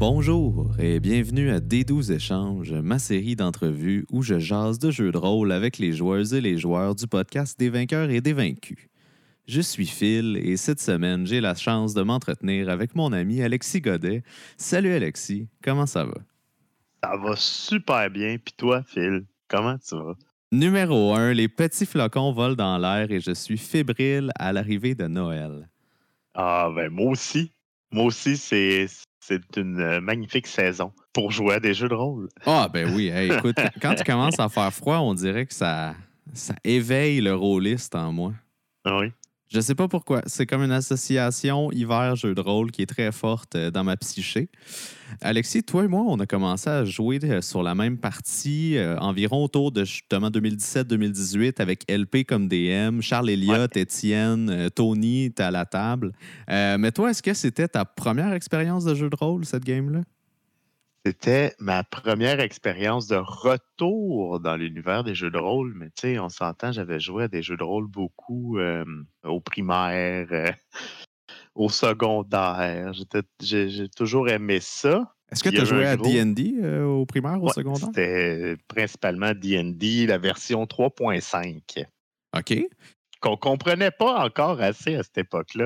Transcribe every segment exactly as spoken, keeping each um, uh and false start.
Bonjour et bienvenue à D douze Échanges, ma série d'entrevues où je jase de jeux de rôle avec les joueuses et les joueurs du podcast Des Vainqueurs et des Vaincus. Je suis Phil et cette semaine, j'ai la chance de m'entretenir avec mon ami Alexis Godet. Salut Alexis, comment ça va? Ça va super bien, puis toi Phil, comment tu vas? Numéro un, les petits flocons volent dans l'air et je suis fébrile à l'arrivée de Noël. Ah ben moi aussi, moi aussi c'est... C'est une magnifique saison pour jouer à des jeux de rôle. Ah ben oui, hey, écoute, quand il commence à faire froid, on dirait que ça, ça éveille le rôliste en moi. Ah oui? Je sais pas pourquoi. C'est comme une association hiver-jeu de rôle qui est très forte dans ma psyché. Alexis, toi et moi, on a commencé à jouer sur la même partie euh, environ autour de justement deux mille dix-sept deux mille dix-huit avec L P comme D M, Charles-Éliott, ouais. Étienne, euh, Tony, t'es à la table. Euh, mais toi, est-ce que c'était ta première expérience de jeu de rôle, cette game-là? C'était ma première expérience de retour dans l'univers des jeux de rôle. Mais tu sais, on s'entend, j'avais joué à des jeux de rôle beaucoup euh, au primaire, euh, au secondaire. J'étais, j'ai, j'ai toujours aimé ça. Est-ce que tu as joué à gros... D and D euh, au primaire, au ouais, secondaire? C'était principalement D and D, la version trois point cinq. OK. Qu'on comprenait pas encore assez à cette époque-là.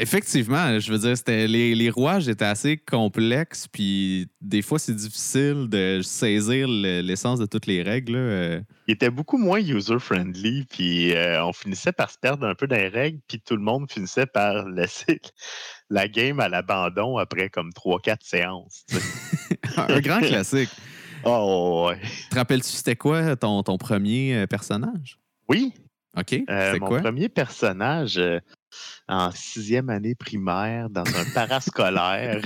Effectivement, je veux dire, c'était les, les rouages étaient assez complexes, puis des fois, c'est difficile de saisir le, l'essence de toutes les règles. Euh. Il était beaucoup moins user-friendly, puis euh, on finissait par se perdre un peu dans les règles, puis tout le monde finissait par laisser la game à l'abandon après comme trois quatre séances. Un grand classique. Oh, ouais. Te rappelles-tu, c'était quoi ton, ton premier personnage? Oui. OK, c'est euh, quoi? Mon premier personnage... Euh, en sixième année primaire, dans un parascolaire.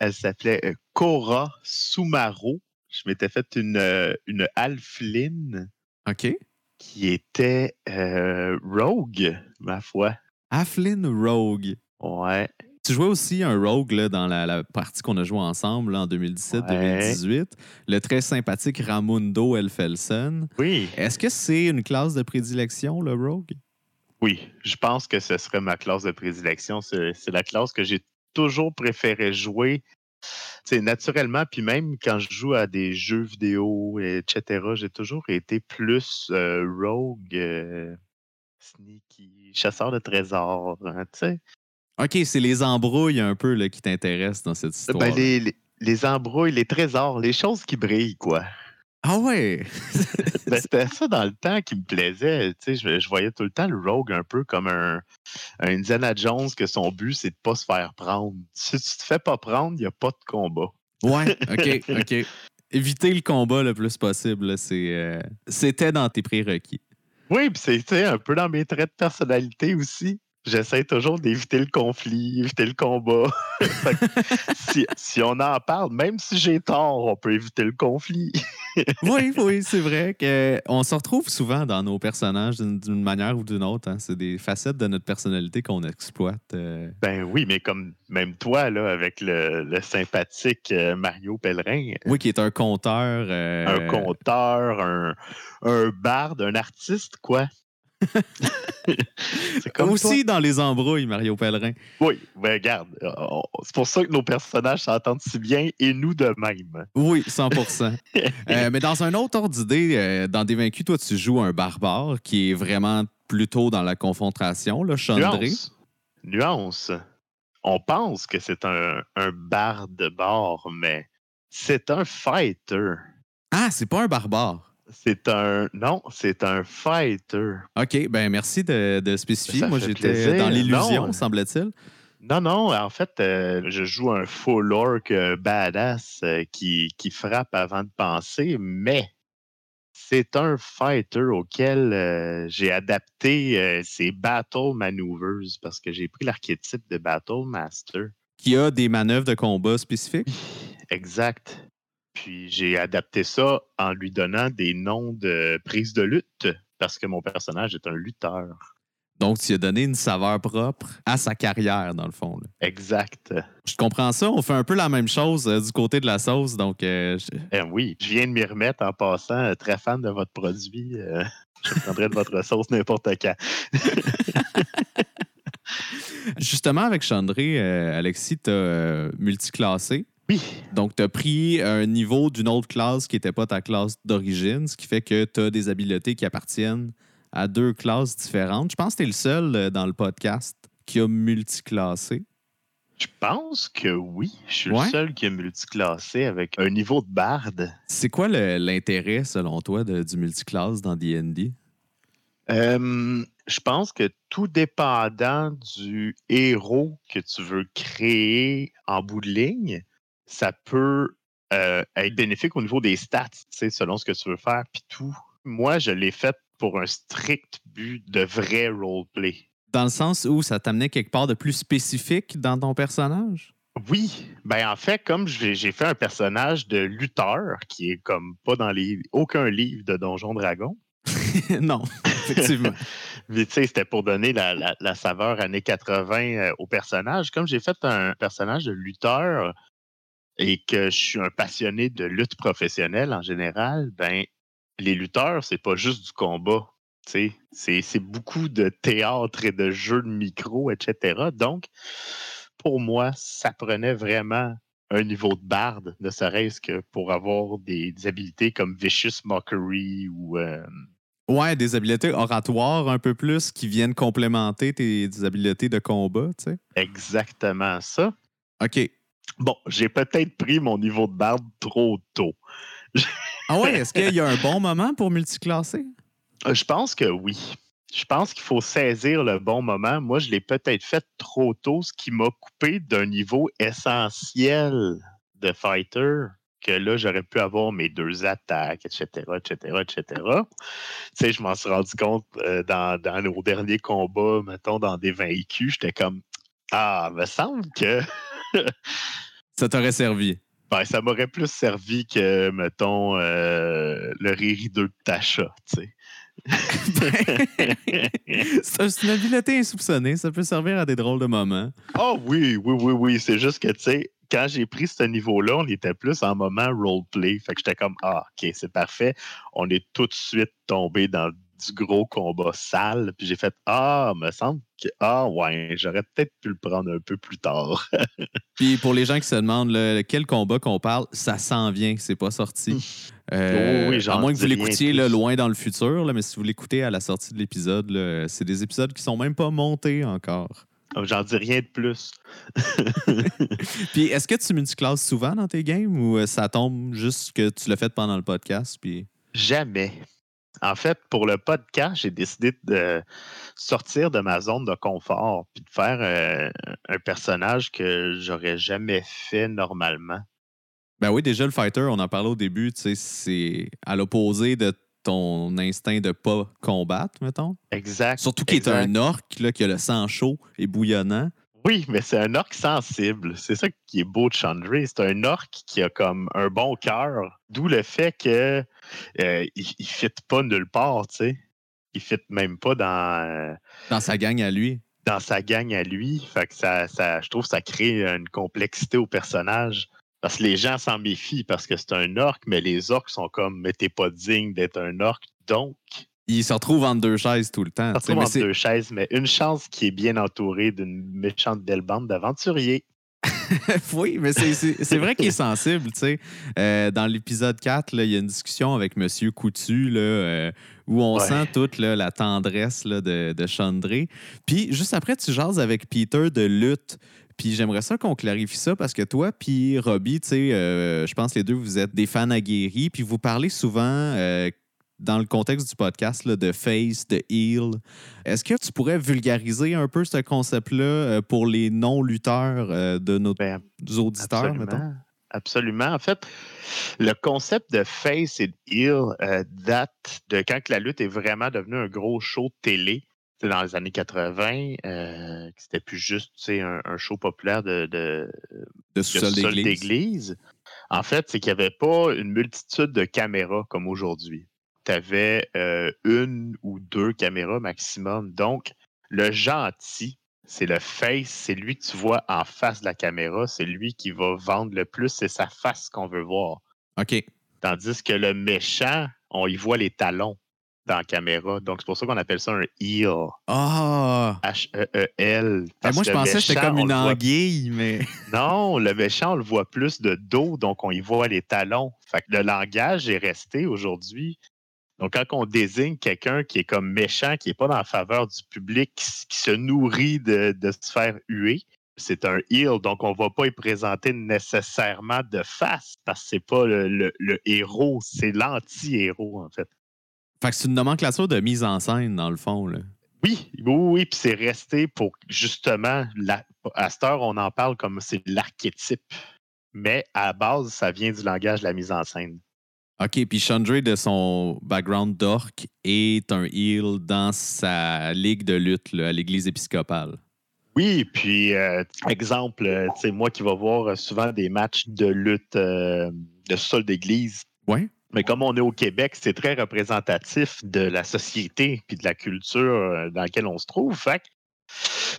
Elle s'appelait euh, Cora Sumaro. Je m'étais fait une, euh, une Alpheline. OK. Qui était euh, rogue, ma foi. Alpheline rogue. Ouais. Tu jouais aussi un rogue là, dans la, la partie qu'on a joué ensemble là, en deux mille dix-sept deux mille dix-huit. Ouais. Le très sympathique Ramundo Elfelson. Oui. Est-ce que c'est une classe de prédilection, le rogue? Oui, je pense que ce serait ma classe de prédilection. C'est, c'est la classe que j'ai toujours préféré jouer. T'sais, naturellement, puis même quand je joue à des jeux vidéo, et cetera, j'ai toujours été plus euh, rogue, euh, sneaky, chasseur de trésors. Hein, OK, c'est les embrouilles un peu là, qui t'intéressent dans cette histoire. Ben, les, les, les embrouilles, les trésors, les choses qui brillent, quoi. Ah ouais! Ben, c'était ça dans le temps qui me plaisait. Tu sais, je, je voyais tout le temps le rogue un peu comme un, un Indiana Jones que son but, c'est de ne pas se faire prendre. Si tu te fais pas prendre, il n'y a pas de combat. Ouais, OK, OK. Éviter le combat le plus possible, là, c'est, euh, c'était dans tes prérequis. Oui, puis c'était un peu dans mes traits de personnalité aussi. J'essaie toujours d'éviter le conflit, éviter le combat. si, si on en parle, même si j'ai tort, on peut éviter le conflit. Oui, oui, c'est vrai qu'on se retrouve souvent dans nos personnages d'une, d'une manière ou d'une autre. Hein. C'est des facettes de notre personnalité qu'on exploite. Euh... Ben oui, mais comme même toi, là, avec le, le sympathique euh, Mario Pèlerin. Oui, qui est un conteur. Euh... Un conteur, un, un barde, un artiste, quoi. C'est comme aussi toi. Dans les embrouilles, Mario Pèlerin. Oui, ben regarde, oh, c'est pour ça que nos personnages s'entendent si bien et nous de même. Oui, cent pour cent. euh, mais dans un autre ordre d'idée, euh, dans Des Vaincus, toi, tu joues un barbare qui est vraiment plutôt dans la confrontation, là, Chandra. Nuance. Nuance. On pense que c'est un, un barde-bord, mais c'est un fighter. Ah, c'est pas un barbare. C'est un... Non, c'est un fighter. OK, ben merci de, de spécifier. Ça Moi, j'étais plaisir. Dans l'illusion, non. Semble-t-il. Non, non, en fait, euh, je joue un full orc euh, badass euh, qui, qui frappe avant de penser, mais c'est un fighter auquel euh, j'ai adapté euh, ses battle maneuvers parce que j'ai pris l'archétype de battle master. Qui a des manœuvres de combat spécifiques? Exact. Puis j'ai adapté ça en lui donnant des noms de prise de lutte parce que mon personnage est un lutteur. Donc, tu as donné une saveur propre à sa carrière, dans le fond. Là. Exact. Je comprends ça. On fait un peu la même chose euh, du côté de la sauce. Donc, euh, je... Eh oui, je viens de m'y remettre en passant. Euh, très fan de votre produit. Euh, je prendrai de votre sauce n'importe quand. Justement, avec Chandré, euh, Alexis, t'as euh, multiclassé. Oui. Donc, t'as pris un niveau d'une autre classe qui n'était pas ta classe d'origine, ce qui fait que t'as des habiletés qui appartiennent à deux classes différentes. Je pense que t'es le seul euh, dans le podcast qui a multiclassé. Je pense que oui. Je suis ouais. le seul qui a multiclassé avec un niveau de barde. C'est quoi le, l'intérêt, selon toi, de, du multiclasse dans D and D? Euh, je pense que tout dépendant du héros que tu veux créer en bout de ligne, ça peut euh, être bénéfique au niveau des stats, tu sais, selon ce que tu veux faire, puis tout. Moi, je l'ai fait pour un strict but de vrai roleplay. Dans le sens où ça t'amenait quelque part de plus spécifique dans ton personnage? Oui. Ben en fait, comme j'ai, j'ai fait un personnage de lutteur qui est comme pas dans les aucun livre de Donjons Dragons. Non, effectivement. Mais tu sais, c'était pour donner la, la, la saveur années quatre-vingts au personnage. Comme j'ai fait un personnage de lutteur et que je suis un passionné de lutte professionnelle en général, ben les lutteurs, c'est pas juste du combat. C'est, c'est, c'est beaucoup de théâtre et de jeux de micro, et cetera. Donc, pour moi, ça prenait vraiment un niveau de barde, ne serait-ce que pour avoir des, des habiletés comme Vicious Mockery ou... Euh... Ouais, des habiletés oratoires un peu plus qui viennent complémenter tes des habiletés de combat, tu sais. Exactement ça. OK. Bon, j'ai peut-être pris mon niveau de barde trop tôt. Ah ouais, est-ce qu'il y a un bon moment pour multiclasser? Je pense que oui. Je pense qu'il faut saisir le bon moment. Moi, je l'ai peut-être fait trop tôt, ce qui m'a coupé d'un niveau essentiel de fighter, que là, j'aurais pu avoir mes deux attaques, et cetera, et cetera, et cetera. Tu sais, je m'en suis rendu compte euh, dans, dans nos derniers combats, mettons, dans des vaincus, j'étais comme, ah, me semble que... Ça t'aurait servi. Ben, ça m'aurait plus servi que, mettons, euh, le rirideux de Tasha, tu sais. C'est une habileté insoupçonnée, ça peut servir à des drôles de moments. Ah oh, oui, oui, oui, oui. C'est juste que, tu sais, quand j'ai pris ce niveau-là, on était plus en moment roleplay. Fait que j'étais comme, ah, OK, c'est parfait. On est tout de suite tombé dans du gros combat sale. Puis j'ai fait, ah, me semble que, ah, ouais, j'aurais peut-être pu le prendre un peu plus tard. Puis pour les gens qui se demandent là, quel combat qu'on parle, ça s'en vient, c'est pas sorti. Euh, oh oui, à moins que vous l'écoutiez là, loin dans le futur, là, mais si vous l'écoutez à la sortie de l'épisode, là, c'est des épisodes qui sont même pas montés encore. J'en dis rien de plus. Puis est-ce que tu multiclasses souvent dans tes games ou ça tombe juste que tu l'as fait pendant le podcast? Puis... Jamais. En fait, pour le podcast, j'ai décidé de sortir de ma zone de confort puis de faire euh, un personnage que j'aurais jamais fait normalement. Ben oui, déjà, le fighter, on en parlait au début, tu sais, c'est à l'opposé de ton instinct de pas combattre, mettons. Exact. Surtout qu'il exact. Est un orc, là, qui a le sang chaud et bouillonnant. Oui, mais c'est un orc sensible. C'est ça qui est beau de Chandra. C'est un orc qui a comme un bon cœur. D'où le fait que euh, il, il fit pas nulle part, tu sais. Il fit même pas dans... Euh, dans sa gang à lui. Dans sa gang à lui. Fait que ça, ça, je trouve que ça crée une complexité au personnage. Parce que les gens s'en méfient parce que c'est un orc, mais les orcs sont comme « mais t'es pas digne d'être un orc, donc... » Ils se retrouvent entre deux chaises tout le temps. Ils se retrouvent entre c'est... deux chaises, mais une chance qui est bien entourée d'une méchante belle bande d'aventuriers. Oui, mais c'est, c'est, c'est vrai qu'il est sensible, tu sais. Euh, dans l'épisode quatre, il y a une discussion avec Monsieur Coutu, là, euh, où on ouais. sent toute là, la tendresse là, de, de Chandré. Puis juste après, tu jases avec Peter de lutte. Puis j'aimerais ça qu'on clarifie ça parce que toi puis Robbie, tu sais, euh, je pense les deux, vous êtes des fans aguerris. Puis vous parlez souvent... Euh, dans le contexte du podcast, là, de face, de heal, est-ce que tu pourrais vulgariser un peu ce concept-là pour les non-lutteurs de nos ben, auditeurs? Absolument. Mettons? Absolument. En fait, le concept de face et de heal euh, date de quand la lutte est vraiment devenue un gros show de télé. C'était dans les années quatre-vingts, euh, c'était plus juste un, un show populaire de, de, de sous-sol d'église. d'église. En fait, c'est qu'il n'y avait pas une multitude de caméras comme aujourd'hui. Tu avais euh, une ou deux caméras maximum. Donc, le gentil, c'est le face, c'est lui que tu vois en face de la caméra, c'est lui qui va vendre le plus, c'est sa face qu'on veut voir. OK. Tandis que le méchant, on y voit les talons. dans la caméra. Donc, c'est pour ça qu'on appelle ça un heel. Ah! Oh. H E E L. Parce moi, je que pensais méchant, que c'était comme une anguille, mais... Non, le méchant, on le voit plus de dos, donc on y voit les talons. Fait que le langage est resté aujourd'hui. Donc, quand on désigne quelqu'un qui est comme méchant, qui n'est pas dans la faveur du public, qui, qui se nourrit de, de se faire huer, c'est un heel, donc on ne va pas y présenter nécessairement de face, parce que ce n'est pas le, le, le héros, c'est l'anti-héros, en fait. Fait que c'est une nomenclature de mise en scène, dans le fond, là. Oui, oui, oui, puis c'est resté pour, justement, la, à cette heure, on en parle comme c'est l'archétype, mais à la base, ça vient du langage de la mise en scène. OK, puis Chandra, de son background d'orc, est un heel dans sa ligue de lutte, là, à l'église épiscopale. Oui, puis, euh, exemple, euh, tu sais, moi qui vais voir souvent des matchs de lutte euh, de sol d'église. Oui. Mais comme on est au Québec, c'est très représentatif de la société puis de la culture dans laquelle on se trouve. Fait que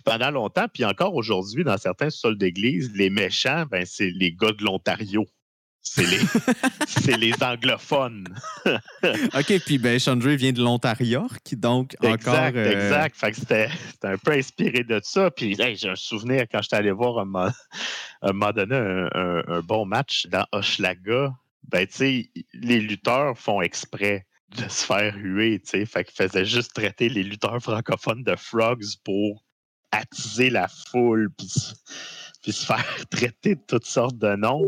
pendant longtemps, puis encore aujourd'hui, dans certains sols d'église, les méchants, ben c'est les gars de l'Ontario. C'est les, c'est les anglophones. OK, puis ben Chandra vient de l'Ontario, donc encore... Exact, euh... exact. Fait que c'était, c'était un peu inspiré de ça. Puis hey, j'ai un souvenir quand j'étais allé voir un, un moment donné un, un, un bon match dans Hochelaga. Ben, tu sais, les lutteurs font exprès de se faire huer, tu sais. Fait qu'ils faisaient juste traiter les lutteurs francophones de frogs pour attiser la foule puis, puis se faire traiter de toutes sortes de noms.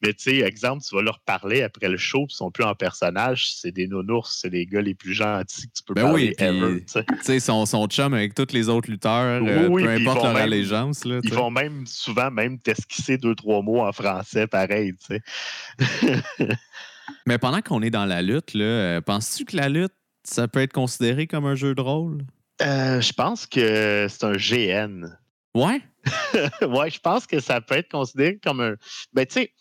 Mais, tu sais, exemple, tu vas leur parler après le show, ils sont plus en personnage, c'est des nounours, c'est les gars les plus gentils que tu peux ben parler oui, pis, ever, tu sais. Son, son chum avec tous les autres lutteurs, oui, euh, oui, peu importe leur même, allégeance, là. T'sais. Ils vont même souvent même t'esquisser deux, trois mots en français, pareil, tu sais. Mais pendant qu'on est dans la lutte, là, penses-tu que la lutte, ça peut être considéré comme un jeu de rôle? Euh, je pense que c'est un G N. Ouais? Ouais, je pense que ça peut être considéré comme un... Ben, tu sais,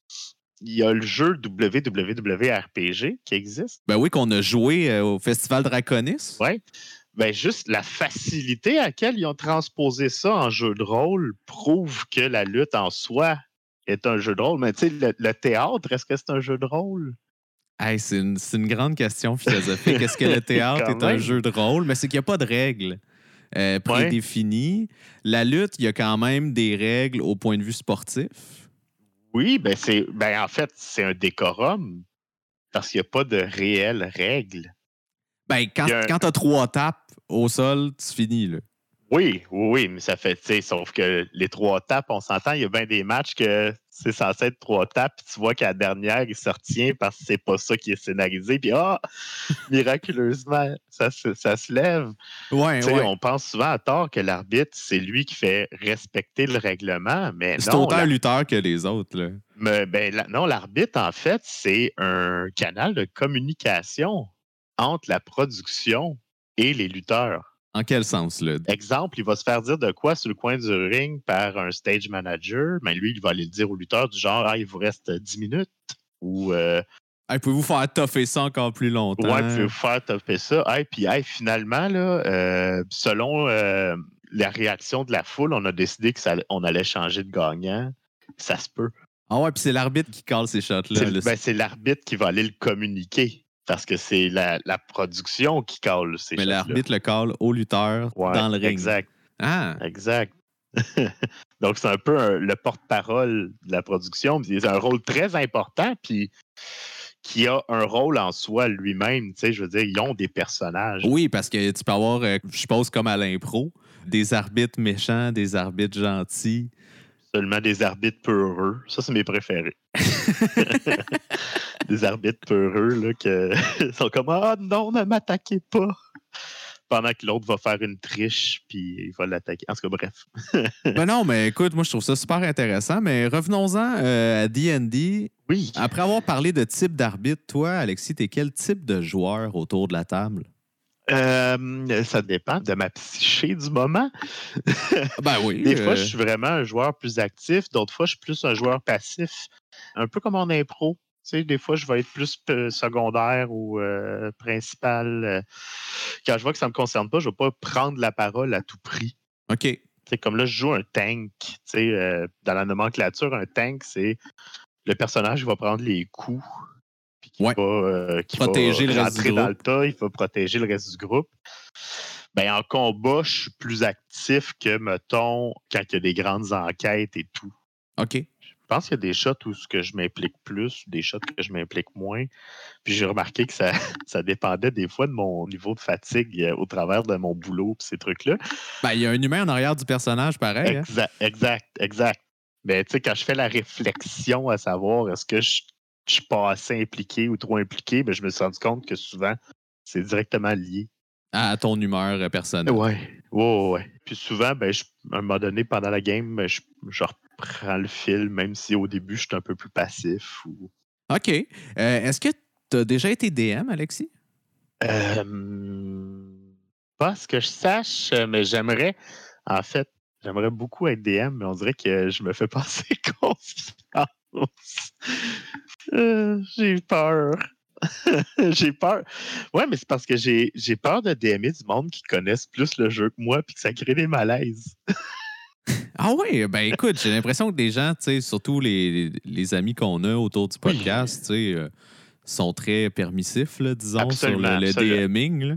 il y a le jeu W W W R P G qui existe. Ben oui, qu'on a joué euh, au Festival Draconis. Oui. Ben juste la facilité à laquelle ils ont transposé ça en jeu de rôle prouve que la lutte en soi est un jeu de rôle. Mais tu sais, le, le théâtre, est-ce que c'est un jeu de rôle? Hey, c'est, une, c'est une grande question philosophique. Est-ce que le théâtre est un jeu de rôle? Mais c'est qu'il n'y a pas de règles. Euh, prédéfinie. Ouais. La lutte, il y a quand même des règles au point de vue sportif. Oui, ben c'est, ben en fait, c'est un décorum parce qu'il n'y a pas de réelles règles. Ben, quand, un... quand tu as trois tapes au sol, tu finis, là. Oui, oui, oui, mais ça fait, tu sais, sauf que les trois tapes, on s'entend, il y a bien des matchs que c'est censé être trois tapes, puis tu vois qu'à la dernière, il se retient parce que c'est pas ça qui est scénarisé, puis ah, oh, miraculeusement, ça, ça se lève. Ouais, ouais. On pense souvent à tort que l'arbitre, c'est lui qui fait respecter le règlement, mais c'est non. C'est autant la... lutteur que les autres, là. Mais, ben, la... non, l'arbitre, en fait, c'est un canal de communication entre la production et les lutteurs. En quel sens, là? Exemple, il va se faire dire de quoi sur le coin du ring par un stage manager, mais ben lui, il va aller le dire au lutteur du genre « Ah, il vous reste dix minutes » ou euh, « Hey, pouvez-vous faire toffer ça encore plus longtemps? » Ouais, pouvez-vous faire toffer ça? Hey, puis hey, finalement, là, euh, selon euh, la réaction de la foule, on a décidé qu'on allait changer de gagnant. Ça se peut. Ah ouais, puis c'est l'arbitre qui cale ces shots-là. C'est, ben, c'est l'arbitre qui va aller le communiquer. Parce que c'est la, la production qui cale ces choses-là. Mais l'arbitre le cale au lutteur ouais, dans le ring. Exact. Ah. Exact. Donc, c'est un peu un, le porte-parole de la production. C'est un rôle très important, puis qui a un rôle en soi lui-même. Tu sais, je veux dire, ils ont des personnages. Oui, parce que tu peux avoir, je suppose, comme à l'impro, des arbitres méchants, des arbitres gentils. Seulement des arbitres peureux. Ça, c'est mes préférés. Des arbitres peureux, là, qui sont comme « Ah oh, non, ne m'attaquez pas! » Pendant que l'autre va faire une triche, puis il va l'attaquer. En tout cas, bref. Ben non, mais écoute, moi, je trouve ça super intéressant. Mais revenons-en euh, à D and D. Oui. Après avoir parlé de type d'arbitre, toi, Alexis, t'es quel type de joueur autour de la table? Euh, ça dépend de ma psyché du moment. Ben oui. Des fois, euh... je suis vraiment un joueur plus actif. D'autres fois, je suis plus un joueur passif. Un peu comme en impro. Tu sais, des fois, je vais être plus secondaire ou euh, principal. Quand je vois que ça ne me concerne pas, je ne vais pas prendre la parole à tout prix. OK. Tu sais, comme là, je joue un tank. Tu sais, euh, dans la nomenclature, un tank, c'est le personnage qui va prendre les coups. qui ouais. va, euh, qui protéger va le rentrer dans le tas, il va protéger le reste du groupe. Ben, en combat, je suis plus actif que, mettons, quand il y a des grandes enquêtes et tout. OK. Je pense qu'il y a des shots où ce que je m'implique plus, des shots que je m'implique moins. Puis j'ai remarqué que ça, ça dépendait des fois de mon niveau de fatigue au travers de mon boulot et ces trucs-là. Ben, il y a un humain en arrière du personnage, pareil. Exact, hein? exact, exact. Mais tu sais, quand je fais la réflexion à savoir est-ce que je, je suis pas assez impliqué ou trop impliqué, ben, je me suis rendu compte que souvent, c'est directement lié. À ton humeur personnelle. Oui, oui, oui. Puis souvent, ben, je, à un moment donné, pendant la game, je, je reprends le fil, même si au début, je suis un peu plus passif. Ou... OK. Euh, est-ce que tu as déjà été D M, Alexis? Euh, pas ce que je sache, mais j'aimerais, en fait, j'aimerais beaucoup être D M, mais on dirait que je me fais passer confiance. euh, j'ai peur. j'ai peur. Ouais, mais c'est parce que j'ai, j'ai peur de D M'er du monde qui connaissent plus le jeu que moi puis que ça crée des malaises. Ah ouais, ben écoute, j'ai l'impression que des gens, tu sais, surtout les, les amis qu'on a autour du podcast, oui. tu sais, euh, sont très permissifs, là, disons, absolument, sur le, le DMing. Là.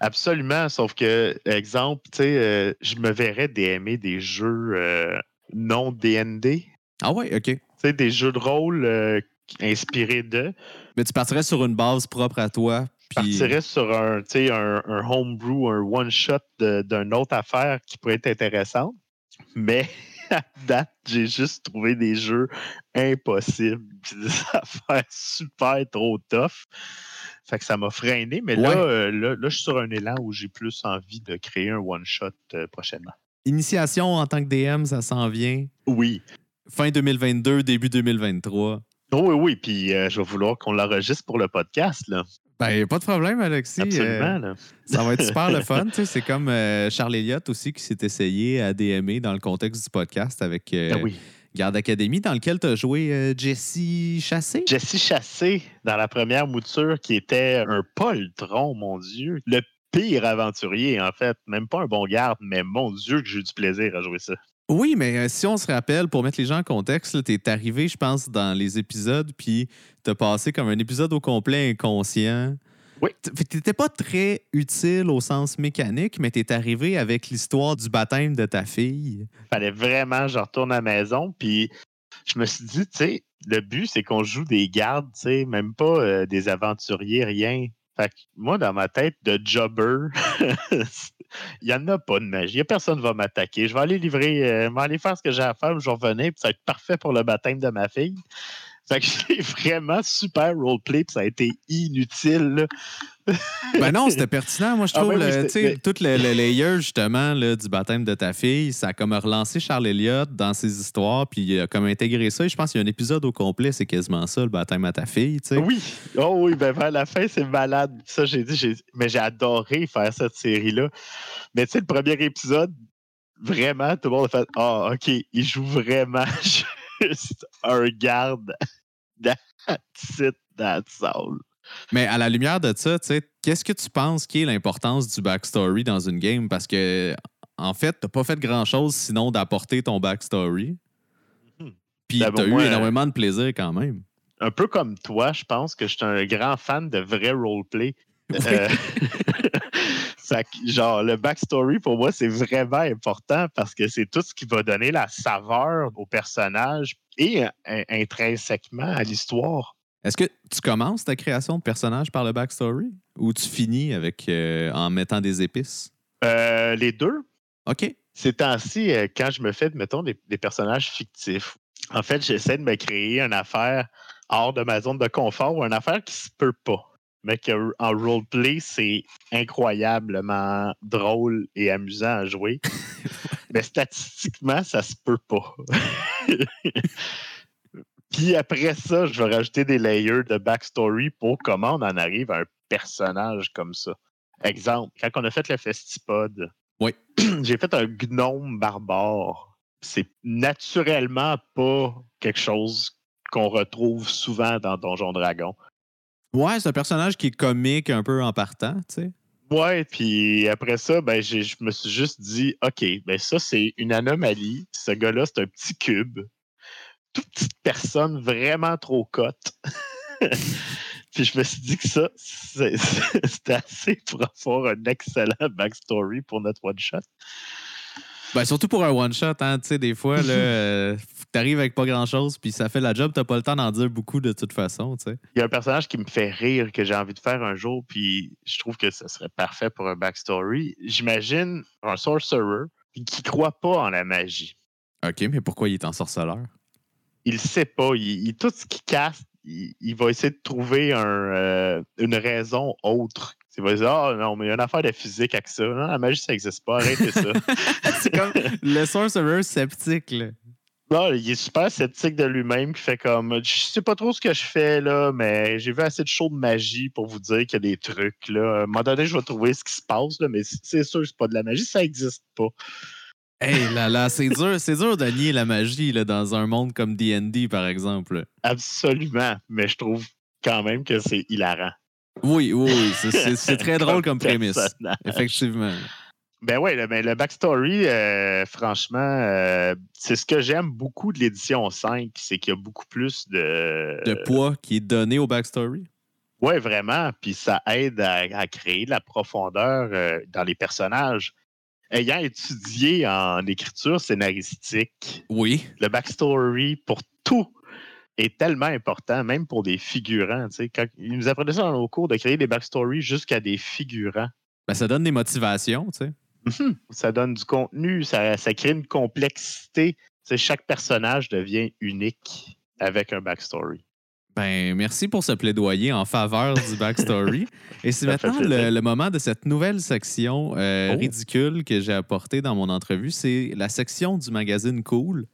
Absolument, sauf que, exemple, tu sais, euh, je me verrais D M'er des jeux euh, non D and D. Ah ouais, OK. Tu sais, des jeux de rôle... Euh, inspiré de. Mais tu partirais sur une base propre à toi. Tu puis... partirais sur un, un, un homebrew, un one-shot de, d'une autre affaire qui pourrait être intéressante. Mais à date, j'ai juste trouvé des jeux impossibles. Des affaires super trop tough. Fait que ça m'a freiné. Mais ouais. là, euh, là, là, je suis sur un élan où j'ai plus envie de créer un one-shot euh, prochainement. Initiation en tant que D M, ça s'en vient. Oui. Fin deux mille vingt-deux, début deux mille vingt-trois. Oh oui, oui, puis euh, je vais vouloir qu'on l'enregistre pour le podcast, là. Ben, pas de problème, Alexis. Absolument, euh, là. Ça va être super le fun, tu sais. C'est comme euh, Charles-Éliott aussi qui s'est essayé à D M'er dans le contexte du podcast avec euh, ah oui. Garde Academy, dans lequel tu as joué euh, Jesse Chassé. Jesse Chassé, dans la première mouture, qui était un poltron, mon Dieu. Le pire aventurier, en fait. Même pas un bon garde, mais mon Dieu que j'ai eu du plaisir à jouer ça. Oui, mais euh, si on se rappelle, pour mettre les gens en contexte, là, t'es arrivé, je pense, dans les épisodes, puis t'as passé comme un épisode au complet inconscient. Oui. T- t'étais pas très utile au sens mécanique, mais t'es arrivé avec l'histoire du baptême de ta fille. Fallait vraiment, je retourne à la maison, puis je me suis dit, tu sais, le but, c'est qu'on joue des gardes, tu sais, même pas euh, des aventuriers, rien. Fait que moi, dans ma tête, de jobber... Il n'y en a pas de magie. Personne ne va m'attaquer. Je vais aller livrer, euh, m'aller faire ce que j'ai à faire, je vais revenir, puis ça va être parfait pour le baptême de ma fille. Fait que j'ai vraiment super roleplay, puis ça a été inutile. Ben non, c'était pertinent. Moi, je trouve, ah ouais, le, mais... tout le, le layer, justement, là, du baptême de ta fille, ça a comme relancé Charles-Éliott dans ses histoires, puis il a comme intégré ça. Et je pense qu'il y a un épisode au complet, c'est quasiment ça, le baptême à ta fille, tu sais. Oui, oh oui, ben vers la fin, c'est malade. Ça, j'ai dit, j'ai... mais j'ai adoré faire cette série-là. Mais tu sais, le premier épisode, vraiment, tout le monde a fait « Ah, oh, OK, il joue vraiment juste un garde dans la salle. » Mais à la lumière de ça, tu sais, qu'est-ce que tu penses qui est l'importance du backstory dans une game? Parce que, en fait, t'as pas fait grand-chose sinon d'apporter ton backstory. Mmh. Puis ben, t'as bon, eu moi, énormément de plaisir quand même. Un peu comme toi, je pense que je suis un grand fan de vrai roleplay. Oui. Euh, ça, genre, le backstory, pour moi, c'est vraiment important parce que c'est tout ce qui va donner la saveur au personnage et euh, intrinsèquement à l'histoire. Est-ce que tu commences ta création de personnage par le backstory ou tu finis avec euh, en mettant des épices? Euh, les deux. OK. Ces temps-ci, euh, quand je me fais, mettons, des, des personnages fictifs, en fait, j'essaie de me créer une affaire hors de ma zone de confort ou une affaire qui se peut pas, mais que, en roleplay, c'est incroyablement drôle et amusant à jouer. Mais statistiquement, ça se peut pas. Puis après ça, je vais rajouter des layers de backstory pour comment on en arrive à un personnage comme ça. Exemple, quand on a fait le Festipod, oui. J'ai fait un gnome barbare. C'est naturellement pas quelque chose qu'on retrouve souvent dans Donjons Dragons. Ouais, c'est un personnage qui est comique un peu en partant, tu sais. Ouais, puis après ça, ben j'ai, je me suis juste dit, OK, ben ça c'est une anomalie. Ce gars-là, c'est un petit cube. Toute petite personne vraiment trop cote. Puis je me suis dit que ça, c'est, c'est, c'était assez pour avoir un excellent backstory pour notre one-shot. Ben, surtout pour un one-shot, hein, tu sais, des fois, là, euh, t'arrives avec pas grand-chose, puis ça fait la job, t'as pas le temps d'en dire beaucoup de toute façon, tu sais. Il y a un personnage qui me fait rire, que j'ai envie de faire un jour, puis je trouve que ça serait parfait pour un backstory. J'imagine un sorcerer qui croit pas en la magie. OK, mais pourquoi il est en sorceleur? Il sait pas. Il, il, tout ce qu'il casse, il, il va essayer de trouver un, euh, une raison autre. Il va dire « Ah, oh, non, mais il y a une affaire de physique avec ça. Non, la magie, ça n'existe pas. Arrêtez ça. » C'est comme le sorcerer sceptique, là. Non, il est super sceptique de lui-même, qui fait comme « Je sais pas trop ce que je fais, là, mais j'ai vu assez de show de magie pour vous dire qu'il y a des trucs, là. À un moment donné, je vais trouver ce qui se passe, là, mais c'est sûr que c'est pas de la magie, ça n'existe pas. » Hey là là, c'est dur, c'est dur de nier la magie là, dans un monde comme D and D, par exemple. Absolument, mais je trouve quand même que c'est hilarant. Oui, oui, oui, c'est, c'est, c'est très drôle comme, comme prémisse, effectivement. Ben oui, le, ben le backstory, euh, franchement, euh, c'est ce que j'aime beaucoup de l'édition cinq, c'est qu'il y a beaucoup plus de... De poids qui est donné au backstory? Oui, vraiment, puis ça aide à, à créer de la profondeur euh, dans les personnages. Ayant étudié en écriture scénaristique, oui. Le backstory pour tout est tellement important, même pour des figurants. Tu sais, quand ils nous apprenaient ça dans nos cours, de créer des backstories jusqu'à des figurants. Ben, ça donne des motivations, tu sais. Mmh, ça donne du contenu, ça, ça crée une complexité. Tu sais, chaque personnage devient unique avec un backstory. Ben, merci pour ce plaidoyer en faveur du backstory. Et c'est maintenant le, le moment de cette nouvelle section euh, oh. ridicule que j'ai apportée dans mon entrevue. C'est la section du magazine Cool.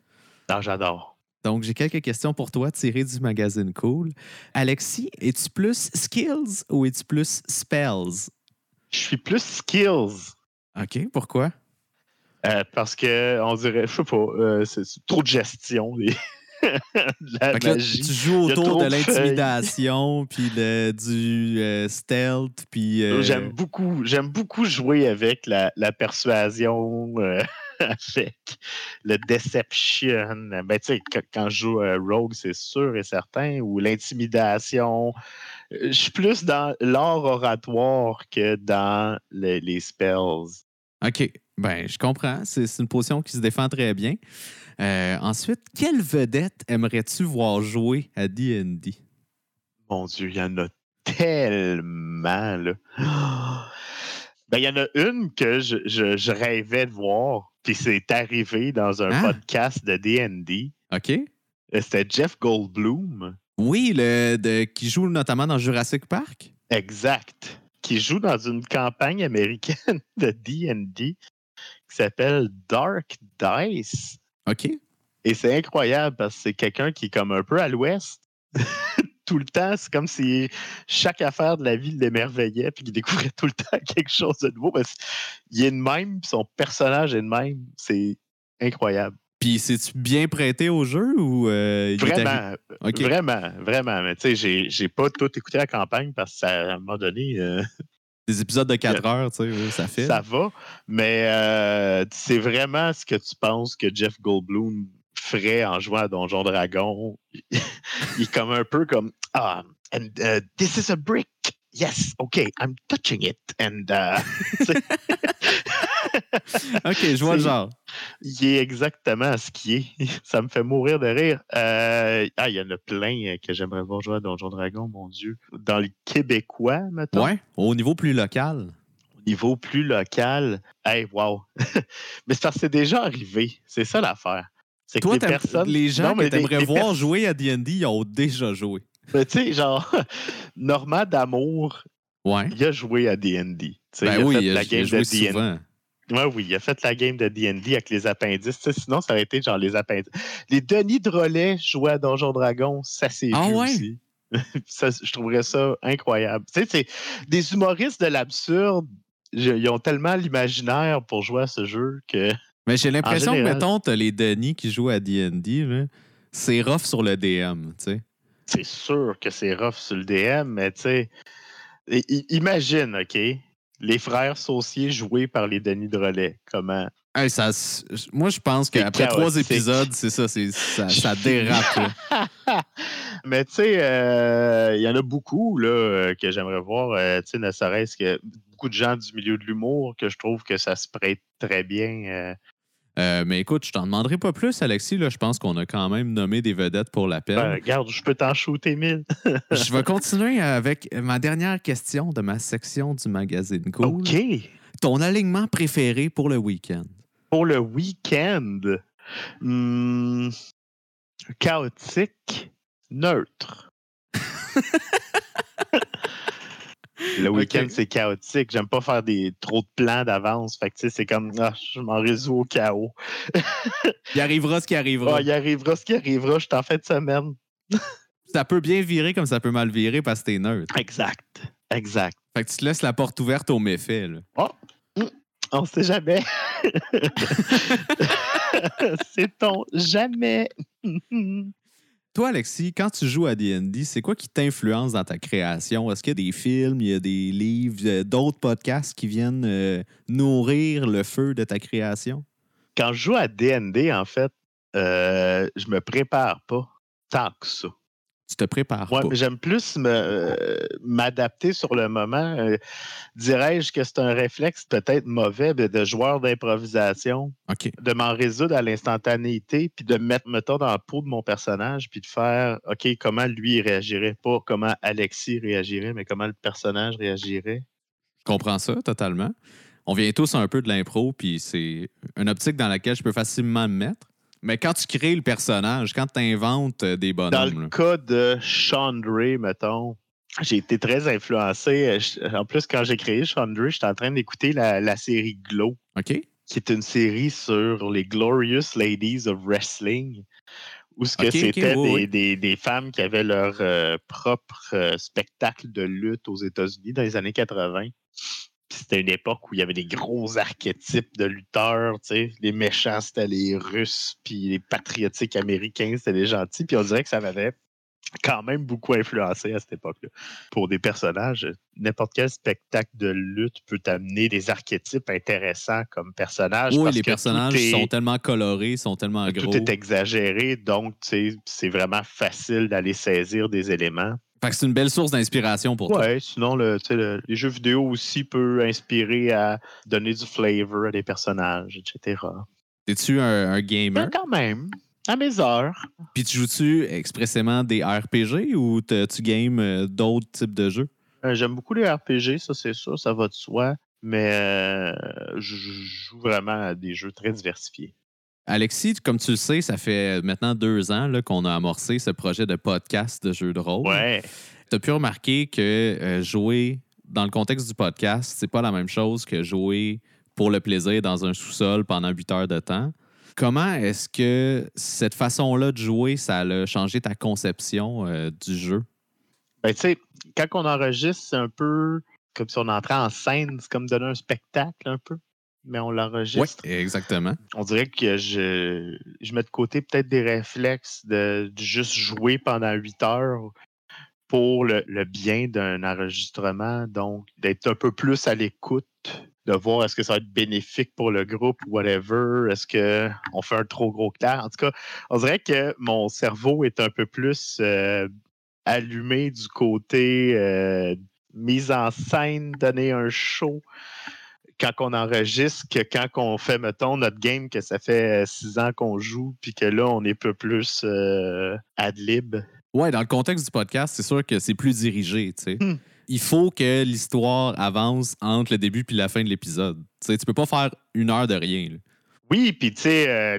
Non, j'adore. Donc, j'ai quelques questions pour toi tirées du magazine Cool. Alexis, es-tu plus skills ou es-tu plus spells? Je suis plus skills. OK, pourquoi? Euh, parce que, on dirait, je sais pas, euh, c'est, c'est trop de gestion. Et... là, tu joues autour de, de l'intimidation puis le, du euh, stealth puis euh... j'aime beaucoup j'aime beaucoup jouer avec la, la persuasion euh, avec le deception, ben tu sais quand, quand je joue euh, rogue c'est sûr et certain, ou l'intimidation. Je suis plus dans l'art oratoire que dans le, les spells. OK, ben je comprends, c'est, c'est une position qui se défend très bien. Euh, ensuite, quelle vedette aimerais-tu voir jouer à D and D? Mon Dieu, il y en a tellement, là. Oh! Ben, il y en a une que je, je, je rêvais de voir, puis c'est arrivé dans un ah? podcast de D and D. OK. C'était Jeff Goldblum. Oui, le, de, qui joue notamment dans Jurassic Park. Exact. Qui joue dans une campagne américaine de D and D qui s'appelle Dark Dice. OK. Et c'est incroyable parce que c'est quelqu'un qui est comme un peu à l'ouest tout le temps. C'est comme si chaque affaire de la vie l'émerveillait puis qu'il découvrait tout le temps quelque chose de nouveau. Parce qu'il est de même, son personnage est de même. C'est incroyable. Puis, c'est-tu bien prêté au jeu ou... Euh, vraiment, okay. vraiment, vraiment. Mais tu sais, j'ai, j'ai pas tout écouté la campagne parce que ça, à un moment donné... Euh... Des épisodes de quatre heures, tu sais, ça fait. Ça va, mais euh, c'est vraiment ce que tu penses que Jeff Goldblum ferait en jouant à Donjon Dragon. Il est comme un peu comme « Ah, oh, and uh, this is a brick. Yes, OK, I'm touching it. » And uh, OK, je vois le genre. Il est exactement ce qu'il est. Ça me fait mourir de rire. Euh, ah, il y en a plein que j'aimerais voir jouer à Donjon Dragon, mon Dieu. Dans le québécois, mettons. Oui, au niveau plus local. Au niveau plus local. Hey, wow. Mais c'est parce que c'est déjà arrivé. C'est ça l'affaire. C'est que toi, les, personnes... les gens non, mais que t'aimerais les, les voir pers- jouer à D and D, ils ont déjà joué. Tu sais, genre, Normand d'amour, ouais. Il a joué à D and D. Ben il oui, a fait il a, la game il a joué de souvent. D and D. Ouais, oui, il a fait la game de D and D avec les appendices. T'sais, sinon, ça aurait été genre les appendices. Les Denis Drolet jouaient à Donjon Dragon, ça c'est ah, vu ouais? aussi. Ça, je trouverais ça incroyable. Tu sais, des humoristes de l'absurde, ils ont tellement l'imaginaire pour jouer à ce jeu que... Mais j'ai l'impression général, que, mettons, t'as les Denis qui jouent à D and D, là, c'est rough sur le D M, tu sais. C'est sûr que c'est rough sur le D M, mais tu sais... Imagine, OK... Les frères sauciers joués par les Denis Drolet. Comment? Hey, ça, moi, je pense qu'après trois épisodes, c'est ça, c'est, ça, ça dérape. Mais tu sais, il euh, y en a beaucoup là, que j'aimerais voir, euh, tu sais, ne serait-ce que beaucoup de gens du milieu de l'humour que je trouve que ça se prête très bien. Euh. Euh, mais écoute, je t'en demanderai pas plus, Alexis. Là, je pense qu'on a quand même nommé des vedettes pour la peine. Ben, regarde, je peux t'en shooter mille. Je vais continuer avec ma dernière question de ma section du magazine Cool. OK. Ton alignement préféré pour le week-end? Pour le week-end? Hum, chaotique, neutre. Le week-end, okay. C'est chaotique. J'aime pas faire des, trop de plans d'avance. Fait que, tu sais, c'est comme, ah, je m'en résous au chaos. Il arrivera ce qui arrivera. Ah, il arrivera ce qui arrivera. Je suis en fin de semaine. Ça peut bien virer comme ça peut mal virer parce que t'es neutre. Exact. Exact. Fait que tu te laisses la porte ouverte aux méfaits. Là. Oh, on sait jamais. C'est ton jamais. Toi, Alexis, quand tu joues à D and D, c'est quoi qui t'influence dans ta création? Est-ce qu'il y a des films, il y a des livres, d'autres podcasts qui viennent euh, nourrir le feu de ta création? Quand je joue à D and D, en fait, euh, je me prépare pas tant que ça. Tu te prépares ouais, pas? Mais j'aime plus me, euh, m'adapter sur le moment. Euh, dirais-je que c'est un réflexe peut-être mauvais de joueur d'improvisation, okay. De m'en résoudre à l'instantanéité, puis de mettre me dans la peau de mon personnage, puis de faire, OK, comment lui réagirait? Pas comment Alexis réagirait, mais comment le personnage réagirait. Je comprends ça totalement. On vient tous un peu de l'impro, puis c'est une optique dans laquelle je peux facilement me mettre. Mais quand tu crées le personnage, quand tu inventes des bonhommes... Dans le là. Cas de Chandra, mettons, j'ai été très influencé. En plus, quand j'ai créé Chandra, j'étais en train d'écouter la, la série Glow, okay. Qui est une série sur les Glorious Ladies of Wrestling, où ce que okay, c'était okay, oui, des, oui. Des, des femmes qui avaient leur euh, propre euh, spectacle de lutte aux États-Unis dans les années quatre-vingts. C'était une époque où il y avait des gros archétypes de lutteurs, tu sais. Les méchants, c'était les Russes, puis les patriotiques américains, c'était les gentils. Puis on dirait que ça m'avait quand même beaucoup influencé à cette époque-là. Pour des personnages, n'importe quel spectacle de lutte peut t'amener des archétypes intéressants comme personnages. Oui, parce les que personnages est, sont tellement colorés, sont tellement gros. Tout est exagéré, donc tu sais, c'est vraiment facile d'aller saisir des éléments. Fait que c'est une belle source d'inspiration pour toi. Oui, sinon, le, le, les jeux vidéo aussi peuvent inspirer à donner du flavor à des personnages, et cetera. Es-tu un, un gamer? Ben, quand même, à mes heures. Puis tu joues-tu expressément des R P G ou tu games d'autres types de jeux? Euh, j'aime beaucoup les R P G, ça c'est sûr, ça va de soi. Mais euh, je joue vraiment à des jeux très diversifiés. Alexis, comme tu le sais, ça fait maintenant deux ans là, qu'on a amorcé ce projet de podcast de jeux de rôle. Ouais. Tu as pu remarquer que euh, jouer dans le contexte du podcast, c'est pas la même chose que jouer pour le plaisir dans un sous-sol pendant huit heures de temps. Comment est-ce que cette façon-là de jouer, ça a changé ta conception euh, du jeu? Ben, tu sais, quand on enregistre, c'est un peu comme si on entrait en scène, c'est comme donner un spectacle un peu. Mais on l'enregistre. Oui, exactement. On dirait que je, je mets de côté peut-être des réflexes de, de juste jouer pendant huit heures pour le, le bien d'un enregistrement. Donc, d'être un peu plus à l'écoute, de voir est-ce que ça va être bénéfique pour le groupe ou whatever. Est-ce qu'on fait un trop gros clair? En tout cas, on dirait que mon cerveau est un peu plus euh, allumé du côté euh, mise en scène, donner un show. Quand on enregistre, que quand on fait, mettons, notre game, que ça fait six ans qu'on joue, puis que là, on est peu plus euh, ad-lib. Ouais, dans le contexte du podcast, c'est sûr que c'est plus dirigé, tu sais. Mm. Il faut que l'histoire avance entre le début puis la fin de l'épisode. Tu sais, tu peux pas faire une heure de rien, là. Oui, puis tu sais, euh,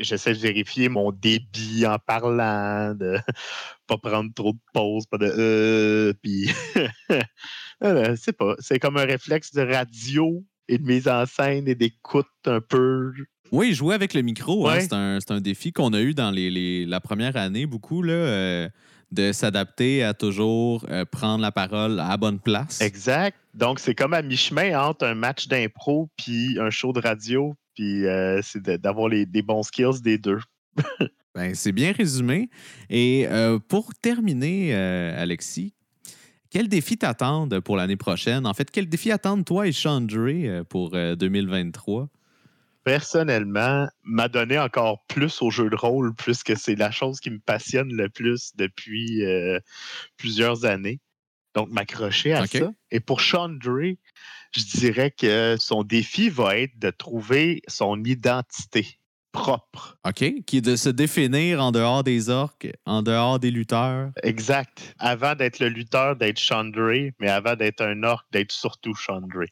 j'essaie de vérifier mon débit en parlant, de pas prendre trop de pauses, pas de euh, puis c'est pas, c'est comme un réflexe de radio et de mise en scène et d'écoute un peu. Oui, jouer avec le micro, ouais. Hein, c'est un, c'est un défi qu'on a eu dans les, les la première année beaucoup là. Euh... de s'adapter à toujours euh, prendre la parole à la bonne place. Exact. Donc, c'est comme à mi-chemin entre un match d'impro puis un show de radio, puis euh, c'est de, d'avoir les, des bons skills des deux. Ben, c'est bien résumé. Et euh, pour terminer, euh, Alexis, quels défis t'attendent pour l'année prochaine? En fait, quels défis attendent toi et Chandra pour euh, deux mille vingt-trois? personnellement, m'adonner encore plus au jeu de rôle, puisque c'est la chose qui me passionne le plus depuis euh, plusieurs années. Donc, m'accrocher à okay. ça. Et pour Chandra, je dirais que son défi va être de trouver son identité propre. OK. Qui est de se définir en dehors des orques, en dehors des lutteurs. Exact. Avant d'être le lutteur, d'être Chandra, mais avant d'être un orque, d'être surtout Chandra.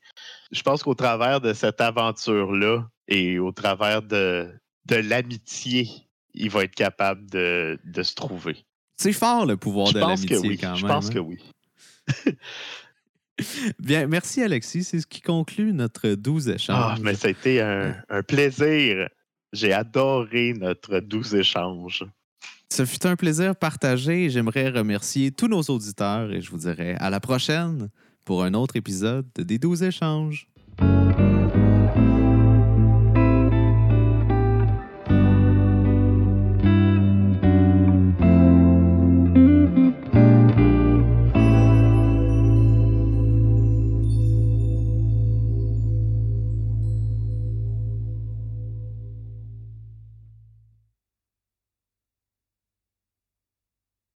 Je pense qu'au travers de cette aventure-là et au travers de, de l'amitié, il va être capable de, de se trouver. C'est fort, le pouvoir je de l'amitié, oui. quand même. Je pense hein? que oui. Bien, merci Alexis, c'est ce qui conclut notre douze échanges. Ah, mais ça a été un, un plaisir. J'ai adoré notre douze échanges. Ce fut un plaisir partagé. J'aimerais remercier tous nos auditeurs et je vous dirai à la prochaine pour un autre épisode des douze échanges.